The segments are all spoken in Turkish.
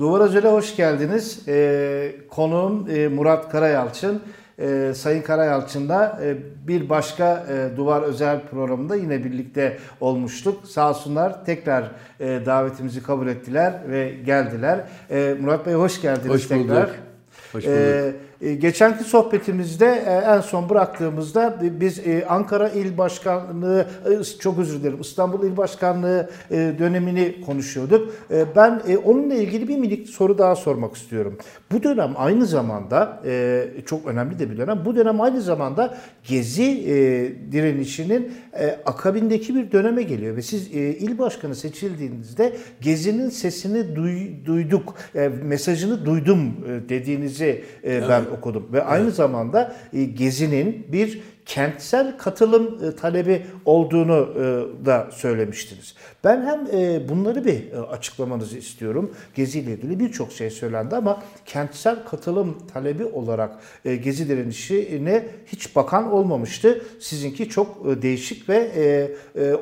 Duvar Özel'e hoş geldiniz. Konuğum Murat Karayalçın. Sayın Karayalçın'la bir başka Duvar Özel programında yine birlikte olmuştuk. Sağ olsunlar, tekrar davetimizi kabul ettiler ve geldiler. Murat Bey hoş geldiniz. Hoş bulduk. Tekrar. Hoş bulduk. Geçenki sohbetimizde en son bıraktığımızda biz Ankara İl Başkanlığı, çok özür dilerim, İstanbul İl Başkanlığı dönemini konuşuyorduk. Ben onunla ilgili bir minik soru daha sormak istiyorum. Bu dönem aynı zamanda, çok önemli de bir dönem, bu dönem aynı zamanda Gezi direnişinin akabindeki bir döneme geliyor. Ve siz il başkanı seçildiğinizde Gezi'nin sesini duyduk, mesajını duydum dediğinizi ben okudum. Ve aynı zamanda Gezi'nin bir kentsel katılım talebi olduğunu da söylemiştiniz. Ben hem bunları bir açıklamanızı istiyorum. Gezi ile ilgili birçok şey söylendi ama kentsel katılım talebi olarak Gezi direnişine hiç bakan olmamıştı. Sizinki çok değişik ve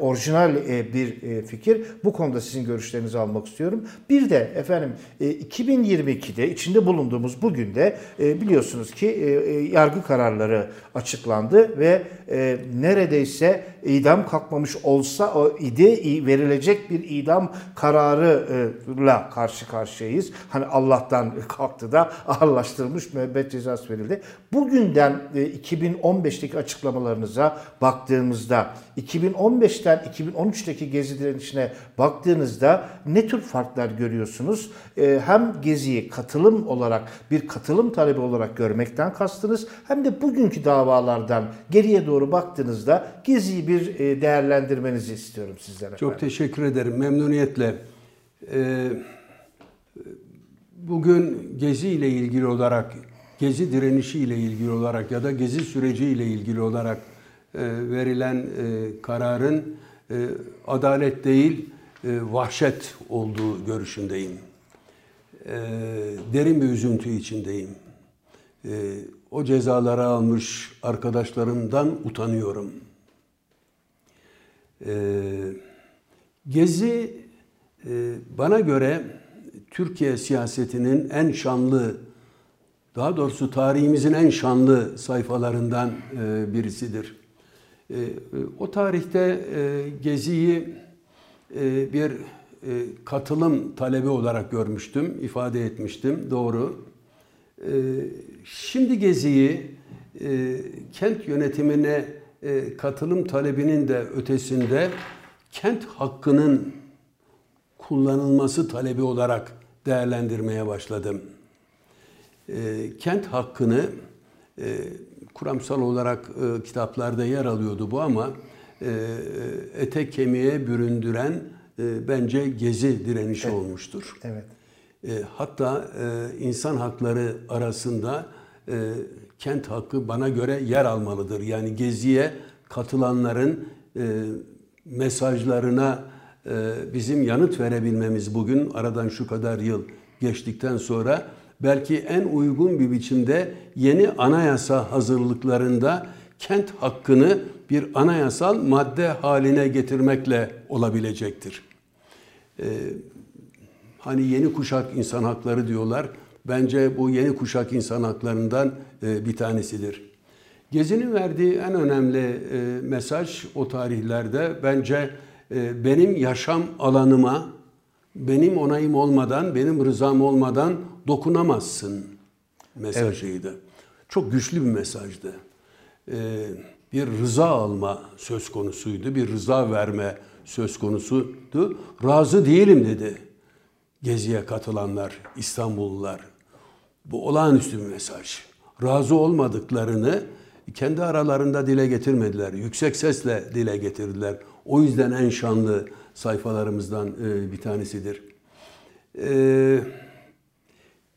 orijinal bir fikir. Bu konuda sizin görüşlerinizi almak istiyorum. Bir de efendim 2022'de içinde bulunduğumuz bugün de biliyorsunuz ki yargı kararları açıklandı ve neredeyse idam kalkmamış olsa verilecek bir idam kararıyla karşı karşıyayız. Hani Allah'tan kalktı da ağırlaştırılmış müebbet cezası verildi. Bugünden 2015'teki açıklamalarınıza baktığımızda, 2015'ten 2013'teki Gezi direnişine baktığınızda ne tür farklar görüyorsunuz? Hem Gezi'yi katılım olarak, bir katılım talebi olarak görmekten kastınız, hem de bugünkü davalardan geriye doğru baktığınızda Gezi'yi bir değerlendirmenizi istiyorum sizlere. Çok efendim, teşekkür ederim. Memnuniyetle. Bugün Gezi ile ilgili olarak, Gezi direnişi ile ilgili olarak ya da Gezi süreci ile ilgili olarak verilen kararın adalet değil, vahşet olduğu görüşündeyim. Derin bir üzüntü içindeyim. O cezalara almış arkadaşlarımdan utanıyorum. Gezi bana göre Türkiye siyasetinin en şanlı, daha doğrusu tarihimizin en şanlı sayfalarından birisidir. O tarihte Gezi'yi bir katılım talebi olarak görmüştüm, ifade etmiştim, doğru. Şimdi Gezi'yi kent yönetimine katılım talebinin de ötesinde kent hakkının kullanılması talebi olarak değerlendirmeye başladım. Kent hakkını kuramsal olarak kitaplarda yer alıyordu bu ama ete kemiğe büründüren bence Gezi direnişi olmuştur. Evet. Hatta insan hakları arasında kent hakkı bana göre yer almalıdır. Yani Gezi'ye katılanların mesajlarına bizim yanıt verebilmemiz bugün aradan şu kadar yıl geçtikten sonra belki en uygun bir biçimde yeni anayasa hazırlıklarında kent hakkını bir anayasal madde haline getirmekle olabilecektir. Hani yeni kuşak insan hakları diyorlar. Bence bu yeni kuşak insan haklarından bir tanesidir. Gezi'nin verdiği en önemli mesaj o tarihlerde bence benim yaşam alanıma benim onayım olmadan, benim rızam olmadan dokunamazsın mesajıydı. Evet. Çok güçlü bir mesajdı. Bir rıza alma söz konusuydu, bir rıza verme söz konusuydu. Razı değilim dedi Gezi'ye katılanlar, İstanbullular. Bu olağanüstü bir mesaj. Razı olmadıklarını kendi aralarında dile getirmediler. Yüksek sesle dile getirdiler. O yüzden en şanlı sayfalarımızdan bir tanesidir.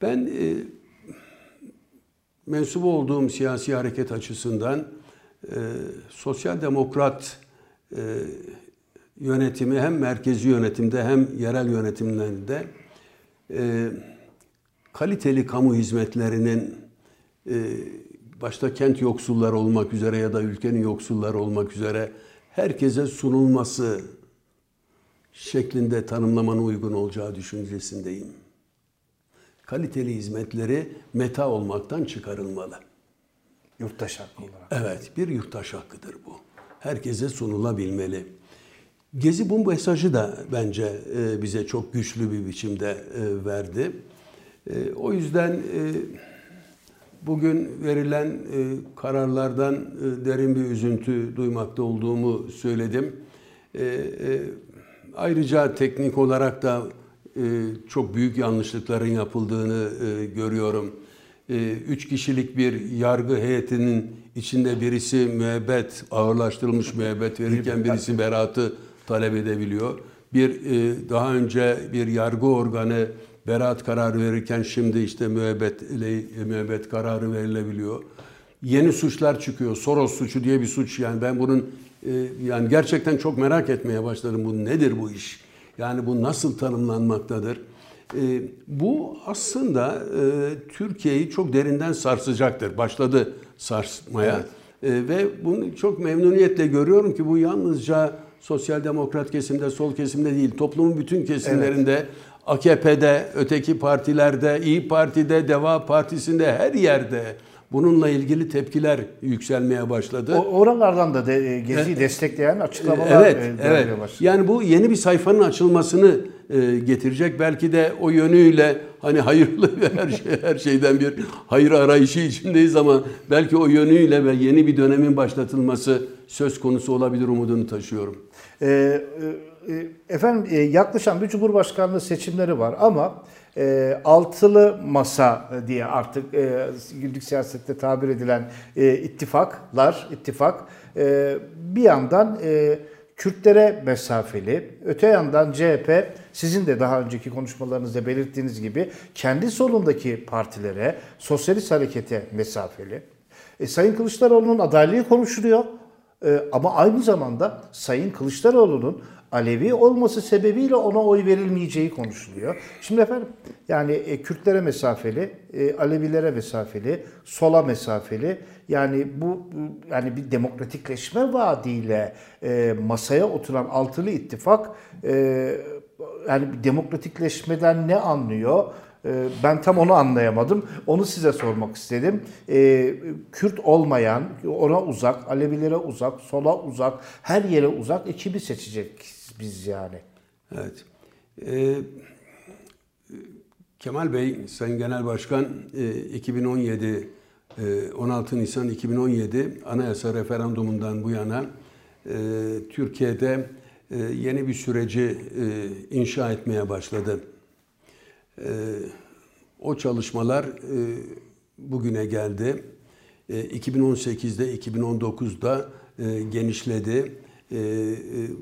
Ben mensup olduğum siyasi hareket açısından sosyal demokrat yönetimi hem merkezi yönetimde hem yerel yönetimlerinde kaliteli kamu hizmetlerinin başta kent yoksulları olmak üzere ya da ülkenin yoksulları olmak üzere herkese sunulması şeklinde tanımlamanın uygun olacağı düşüncesindeyim. kaliteli hizmetleri meta olmaktan çıkarılmalı. Yurttaş hakkı olarak. Evet, bir yurttaş hakkıdır bu. Herkese sunulabilmeli. Gezi bu mesajı da bence bize çok güçlü bir biçimde verdi. O yüzden bugün verilen kararlardan derin bir üzüntü duymakta olduğumu söyledim. Ayrıca teknik olarak da çok büyük yanlışlıkların yapıldığını görüyorum. 3 kişilik bir yargı heyetinin içinde birisi müebbet, ağırlaştırılmış müebbet verirken birisi beraatı talep edebiliyor. Daha önce bir yargı organı beraat kararı verirken şimdi işte müebbet kararı verilebiliyor. Yeni suçlar çıkıyor. Soros suçu diye bir suç. Yani ben bunun yani gerçekten çok merak etmeye başladım. Bu nedir bu iş? Yani bu nasıl tanımlanmaktadır? Bu aslında Türkiye'yi çok derinden sarsacaktır. Başladı sarsmaya. Evet. Ve bunu çok memnuniyetle görüyorum ki bu yalnızca sosyal demokrat kesimde, sol kesimde değil, toplumun bütün kesimlerinde, evet. AKP'de, öteki partilerde, İYİ Parti'de, Deva Partisi'nde her yerde bununla ilgili tepkiler yükselmeye başladı. Oralardan da Gezi'yi destekleyen açıklamalar evet. başladı. Yani bu yeni bir sayfanın açılmasını getirecek. Belki de o yönüyle hani hayırlı her şeyden bir hayır arayışı içindeyiz ama belki o yönüyle ve yeni bir dönemin başlatılması söz konusu olabilir umudunu taşıyorum. Efendim yaklaşan bir Cumhurbaşkanlığı seçimleri var ama Altılı Masa diye artık günlük siyasette tabir edilen ittifak bir yandan Kürtlere mesafeli, öte yandan CHP sizin de daha önceki konuşmalarınızda belirttiğiniz gibi kendi solundaki partilere, sosyalist harekete mesafeli. Sayın Kılıçdaroğlu'nun adaylığı konuşuluyor ama aynı zamanda Sayın Kılıçdaroğlu'nun Alevi olması sebebiyle ona oy verilmeyeceği konuşuluyor. Şimdi efendim yani Kürtlere mesafeli, Alevilere mesafeli, sola mesafeli. Yani bu yani bir demokratikleşme vaadiyle masaya oturan altılı ittifak yani demokratikleşmeden ne anlıyor? Ben tam onu anlayamadım. Onu size sormak istedim. Kürt olmayan, ona uzak, Alevilere uzak, sola uzak, her yere uzak ekibi seçecek biz yani. Evet. Kemal Bey, Sayın Genel Başkan 16 Nisan 2017 Anayasa referandumundan bu yana Türkiye'de yeni bir süreci inşa etmeye başladı. O çalışmalar bugüne geldi. 2018'de, 2019'da genişledi.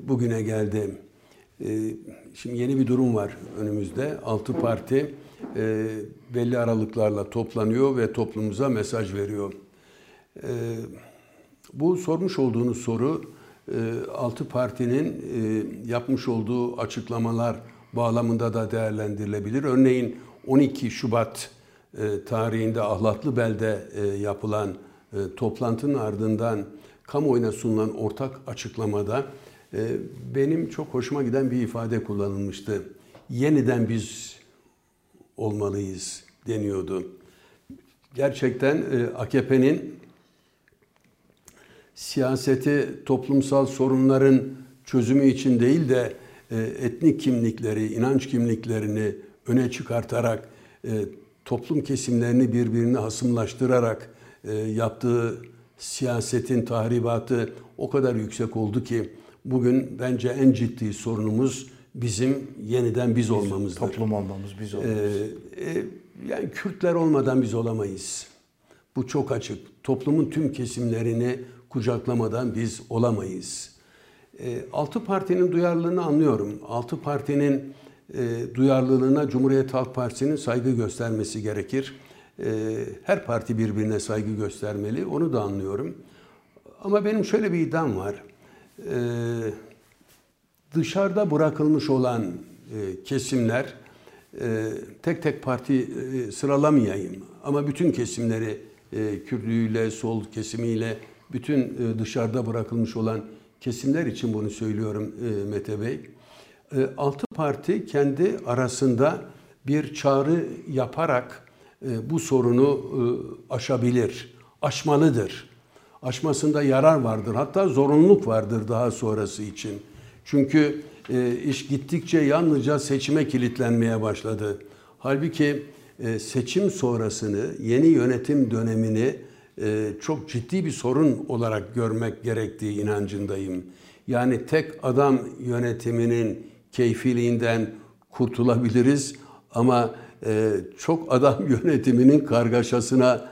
Bugüne geldi. Şimdi yeni bir durum var önümüzde. 6 parti belli aralıklarla toplanıyor ve toplumumuza mesaj veriyor. Bu sormuş olduğunuz soru 6 partinin yapmış olduğu açıklamalar bağlamında da değerlendirilebilir. Örneğin 12 Şubat tarihinde Ahlatlıbel'de yapılan toplantının ardından kamuoyuna sunulan ortak açıklamada benim çok hoşuma giden bir ifade kullanılmıştı. Yeniden biz olmalıyız deniyordu. Gerçekten AKP'nin siyaseti toplumsal sorunların çözümü için değil de etnik kimlikleri, inanç kimliklerini öne çıkartarak, toplum kesimlerini birbirine hasımlaştırarak yaptığı siyasetin tahribatı o kadar yüksek oldu ki bugün bence en ciddi sorunumuz bizim yeniden biz olmamızdır. Toplum olmamız, biz olmamız. Yani Kürtler olmadan biz olamayız. Bu çok açık. Toplumun tüm kesimlerini kucaklamadan biz olamayız. 6 partinin duyarlılığını anlıyorum. 6 partinin duyarlılığına Cumhuriyet Halk Partisi'nin saygı göstermesi gerekir. Her parti birbirine saygı göstermeli. Onu da anlıyorum. Ama benim şöyle bir iddiam var. Dışarıda bırakılmış olan kesimler, tek tek parti sıralamayayım ama bütün kesimleri, Kürdüğüyle, sol kesimiyle, bütün dışarıda bırakılmış olan kesimler için bunu söylüyorum Mete Bey. 6 parti kendi arasında bir çağrı yaparak bu sorunu aşabilir, aşmalıdır. Aşmasında yarar vardır, hatta zorunluluk vardır daha sonrası için. Çünkü iş gittikçe yalnızca seçime kilitlenmeye başladı. Halbuki seçim sonrasını, yeni yönetim dönemini çok ciddi bir sorun olarak görmek gerektiği inancındayım. Yani tek adam yönetiminin keyfiliğinden kurtulabiliriz ama çok adam yönetiminin kargaşasına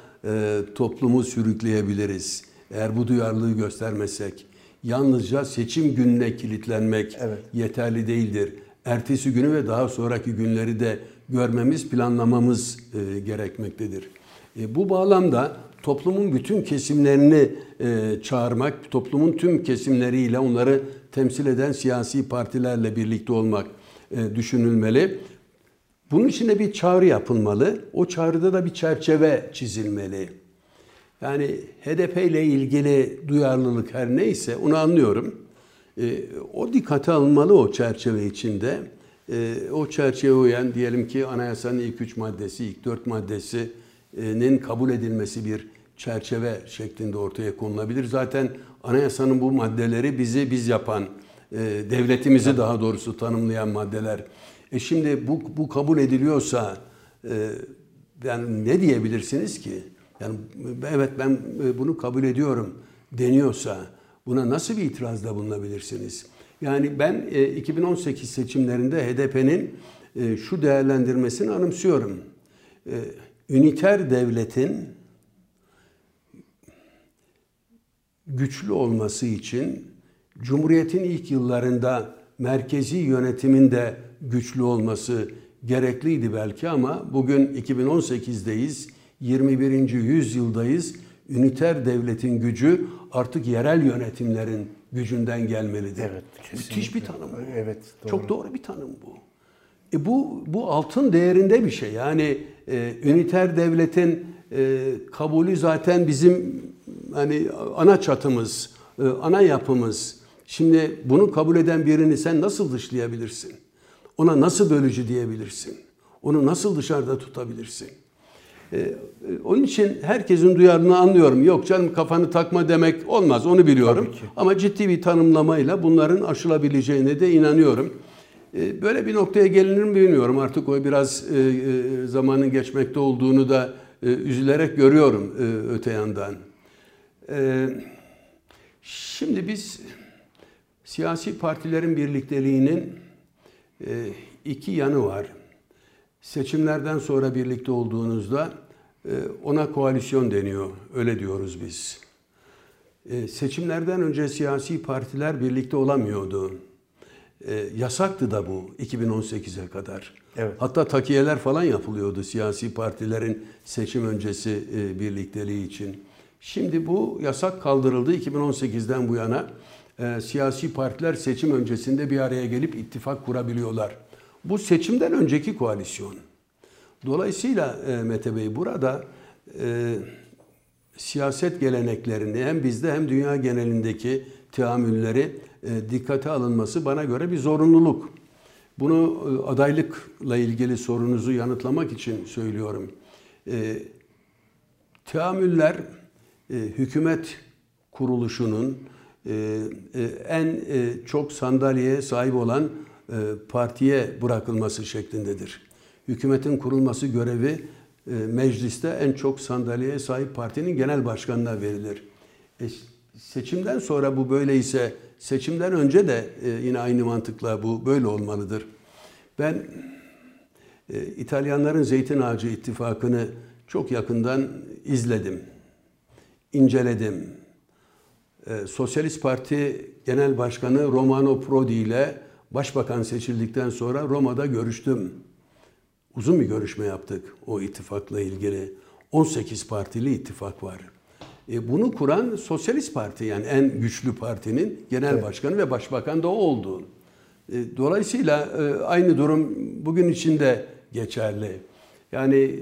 toplumu sürükleyebiliriz. Eğer bu duyarlılığı göstermezsek, yalnızca seçim gününe kilitlenmek yeterli değildir. Ertesi günü ve daha sonraki günleri de görmemiz, planlamamız gerekmektedir. Bu bağlamda toplumun bütün kesimlerini çağırmak, toplumun tüm kesimleriyle onları temsil eden siyasi partilerle birlikte olmak düşünülmeli. Bunun için de bir çağrı yapılmalı. O çağrıda da bir çerçeve çizilmeli. Yani HDP ile ilgili duyarlılık her neyse onu anlıyorum. O dikkate alınmalı o çerçeve içinde. O çerçeve uyan diyelim ki anayasanın ilk 3 maddesi, ilk 4 maddesinin kabul edilmesi bir çerçeve şeklinde ortaya konulabilir. Zaten anayasanın bu maddeleri bizi biz yapan, devletimizi daha doğrusu tanımlayan maddeler. Şimdi bu kabul ediliyorsa yani ne diyebilirsiniz ki? Yani evet ben bunu kabul ediyorum deniyorsa buna nasıl bir itirazda bulunabilirsiniz? Yani ben 2018 seçimlerinde HDP'nin şu değerlendirmesini anımsıyorum. Üniter devletin güçlü olması için Cumhuriyet'in ilk yıllarında merkezi yönetimin de güçlü olması gerekliydi belki ama bugün 2018'deyiz, 21. yüzyıldayız. Üniter devletin gücü artık yerel yönetimlerin gücünden gelmelidir. Evet, müthiş bir tanım. Evet, doğru. Çok doğru bir tanım bu. Bu altın değerinde bir şey. Yani üniter devletin kabulü zaten bizim hani ana çatımız, ana yapımız. Şimdi bunu kabul eden birini sen nasıl dışlayabilirsin? Ona nasıl bölücü diyebilirsin? Onu nasıl dışarıda tutabilirsin? Onun için herkesin duyarını anlıyorum. Yok canım kafanı takma demek olmaz, onu biliyorum. Ama ciddi bir tanımlamayla bunların aşılabileceğine de inanıyorum. Böyle bir noktaya gelinir mi bilmiyorum. Artık o biraz zamanın geçmekte olduğunu da üzülerek görüyorum öte yandan. Şimdi biz siyasi partilerin birlikteliğinin iki yanı var. Seçimlerden sonra birlikte olduğunuzda ona koalisyon deniyor. Öyle diyoruz biz. Seçimlerden önce siyasi partiler birlikte olamıyordu. Yasaktı da bu 2018'e kadar. Evet. Hatta takiyeler falan yapılıyordu siyasi partilerin seçim öncesi birlikteliği için. Şimdi bu yasak kaldırıldı 2018'den bu yana. Siyasi partiler seçim öncesinde bir araya gelip ittifak kurabiliyorlar. Bu seçimden önceki koalisyon. Dolayısıyla Mete Bey burada siyaset geleneklerini hem bizde hem dünya genelindeki teamülleri dikkate alınması bana göre bir zorunluluk. Bunu adaylıkla ilgili sorunuzu yanıtlamak için söylüyorum. Teamüller hükümet kuruluşunun en çok sandalyeye sahip olan partiye bırakılması şeklindedir. Hükümetin kurulması görevi mecliste en çok sandalyeye sahip partinin genel başkanına verilir. Seçimden sonra bu böyleyse seçimden önce de yine aynı mantıkla bu böyle olmalıdır. Ben İtalyanların Zeytin Ağacı İttifakı'nı çok yakından izledim, inceledim. Sosyalist Parti Genel Başkanı Romano Prodi ile Başbakan seçildikten sonra Roma'da görüştüm. Uzun bir görüşme yaptık o ittifakla ilgili. 18 partili ittifak var. Bunu kuran Sosyalist Parti yani en güçlü partinin genel başkanı ve başbakan da o oldu. Dolayısıyla aynı durum bugün için de geçerli. Yani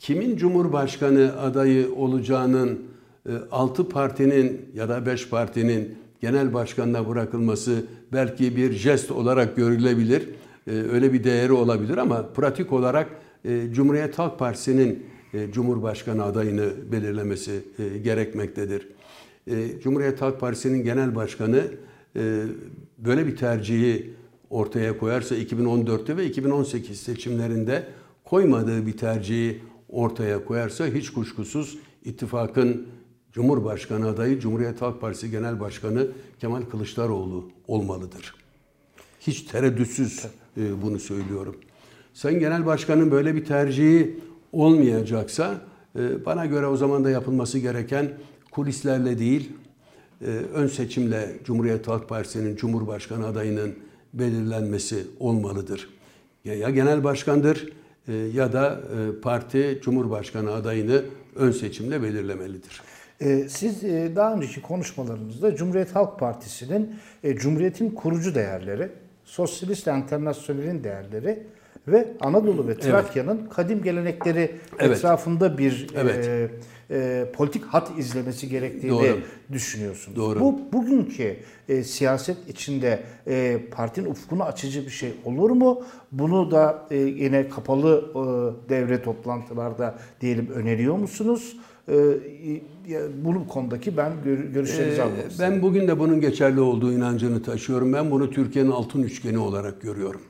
kimin Cumhurbaşkanı adayı olacağının 6 partinin ya da 5 partinin genel başkanına bırakılması belki bir jest olarak görülebilir. öyle bir değeri olabilir ama pratik olarak Cumhuriyet Halk Partisi'nin Cumhurbaşkanı adayını belirlemesi gerekmektedir. Cumhuriyet Halk Partisi'nin genel başkanı böyle bir tercihi ortaya koyarsa, 2014'te ve 2018 seçimlerinde koymadığı bir tercihi ortaya koyarsa, hiç kuşkusuz ittifakın Cumhurbaşkanı adayı Cumhuriyet Halk Partisi Genel Başkanı Kemal Kılıçdaroğlu olmalıdır. Hiç tereddütsüz bunu söylüyorum. Sayın Genel Başkan'ın böyle bir tercihi olmayacaksa bana göre o zaman da yapılması gereken kulislerle değil, ön seçimle Cumhuriyet Halk Partisi'nin Cumhurbaşkanı adayının belirlenmesi olmalıdır. Ya Genel Başkan'dır ya da parti Cumhurbaşkanı adayını ön seçimle belirlemelidir. Siz daha önceki konuşmalarınızda Cumhuriyet Halk Partisi'nin Cumhuriyet'in kurucu değerleri, Sosyalist Enternasyonel'in değerleri ve Anadolu ve Trakya'nın kadim gelenekleri etrafında bir politik hat izlemesi gerektiğini düşünüyorsunuz. Doğru. Bu bugünkü siyaset içinde partinin ufkunu açıcı bir şey olur mu? Bunu da yine kapalı devre toplantılarda diyelim öneriyor musunuz? Bunun konudaki görüşlerinizi almak istedim. Ben bugün de bunun geçerli olduğu inancını taşıyorum. Ben bunu Türkiye'nin altın üçgeni olarak görüyorum.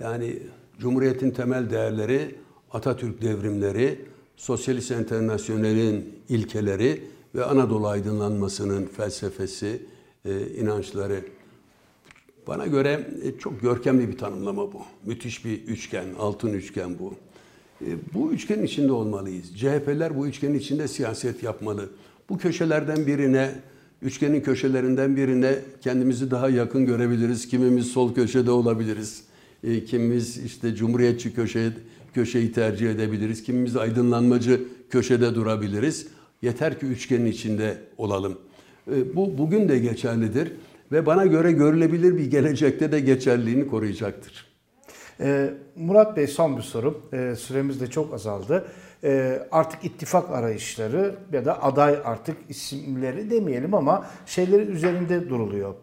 Yani Cumhuriyet'in temel değerleri, Atatürk devrimleri, Sosyalist Enternasyonel'in ilkeleri ve Anadolu aydınlanmasının felsefesi, inançları. Bana göre çok görkemli bir tanımlama bu. Müthiş bir üçgen, altın üçgen bu. Bu üçgenin içinde olmalıyız. CHP'ler bu üçgenin içinde siyaset yapmalı. Bu köşelerden birine, üçgenin köşelerinden birine kendimizi daha yakın görebiliriz. Kimimiz sol köşede olabiliriz. Kimimiz işte cumhuriyetçi köşeyi tercih edebiliriz. Kimimiz aydınlanmacı köşede durabiliriz. Yeter ki üçgenin içinde olalım. Bu bugün de geçerlidir ve bana göre görülebilir bir gelecekte de geçerliliğini koruyacaktır. Murat Bey, son bir sorum. Süremiz de çok azaldı. Artık ittifak arayışları ya da aday, artık isimleri demeyelim ama şeyleri üzerinde duruluyor.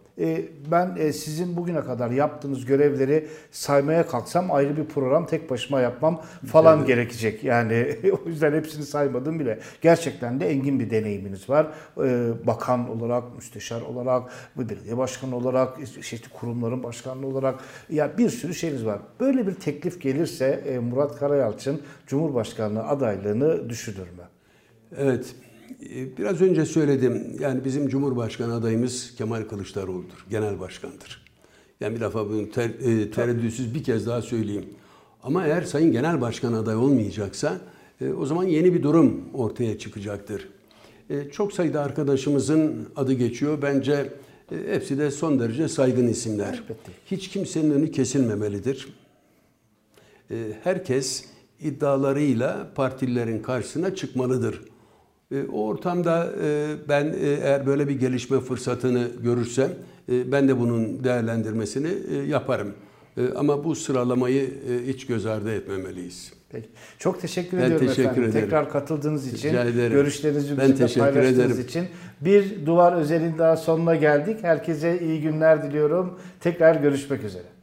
Ben sizin bugüne kadar yaptığınız görevleri saymaya kalksam ayrı bir program tek başıma yapmam falan gerekecek. Yani o yüzden hepsini saymadım bile. Gerçekten de engin bir deneyiminiz var. Bakan olarak, müsteşar olarak, belediye başkanı olarak, çeşitli kurumların başkanı olarak, ya bir sürü şeyiniz var. Böyle bir teklif gelirse Murat Karayalçın Cumhurbaşkanlığı adaylığını düşünür mü? Evet. Biraz önce söyledim. Yani bizim Cumhurbaşkanı adayımız Kemal Kılıçdaroğlu'dur. Genel başkandır. Yani bir defa bunu tereddütsüz bir kez daha söyleyeyim. Ama eğer Sayın Genel Başkan adayı olmayacaksa o zaman yeni bir durum ortaya çıkacaktır. Çok sayıda arkadaşımızın adı geçiyor. Bence hepsi de son derece saygın isimler. Elbette. Hiç kimsenin önü kesilmemelidir. Herkes iddialarıyla partilerin karşısına çıkmalıdır. O ortamda ben eğer böyle bir gelişme fırsatını görürsem ben de bunun değerlendirmesini yaparım. Ama bu sıralamayı hiç göz ardı etmemeliyiz. Peki. Çok teşekkür ediyorum efendim. Tekrar katıldığınız için, görüşlerinizi bizimle paylaştığınız için. Bir Duvar Özel'in daha sonuna geldik. Herkese iyi günler diliyorum. Tekrar görüşmek üzere.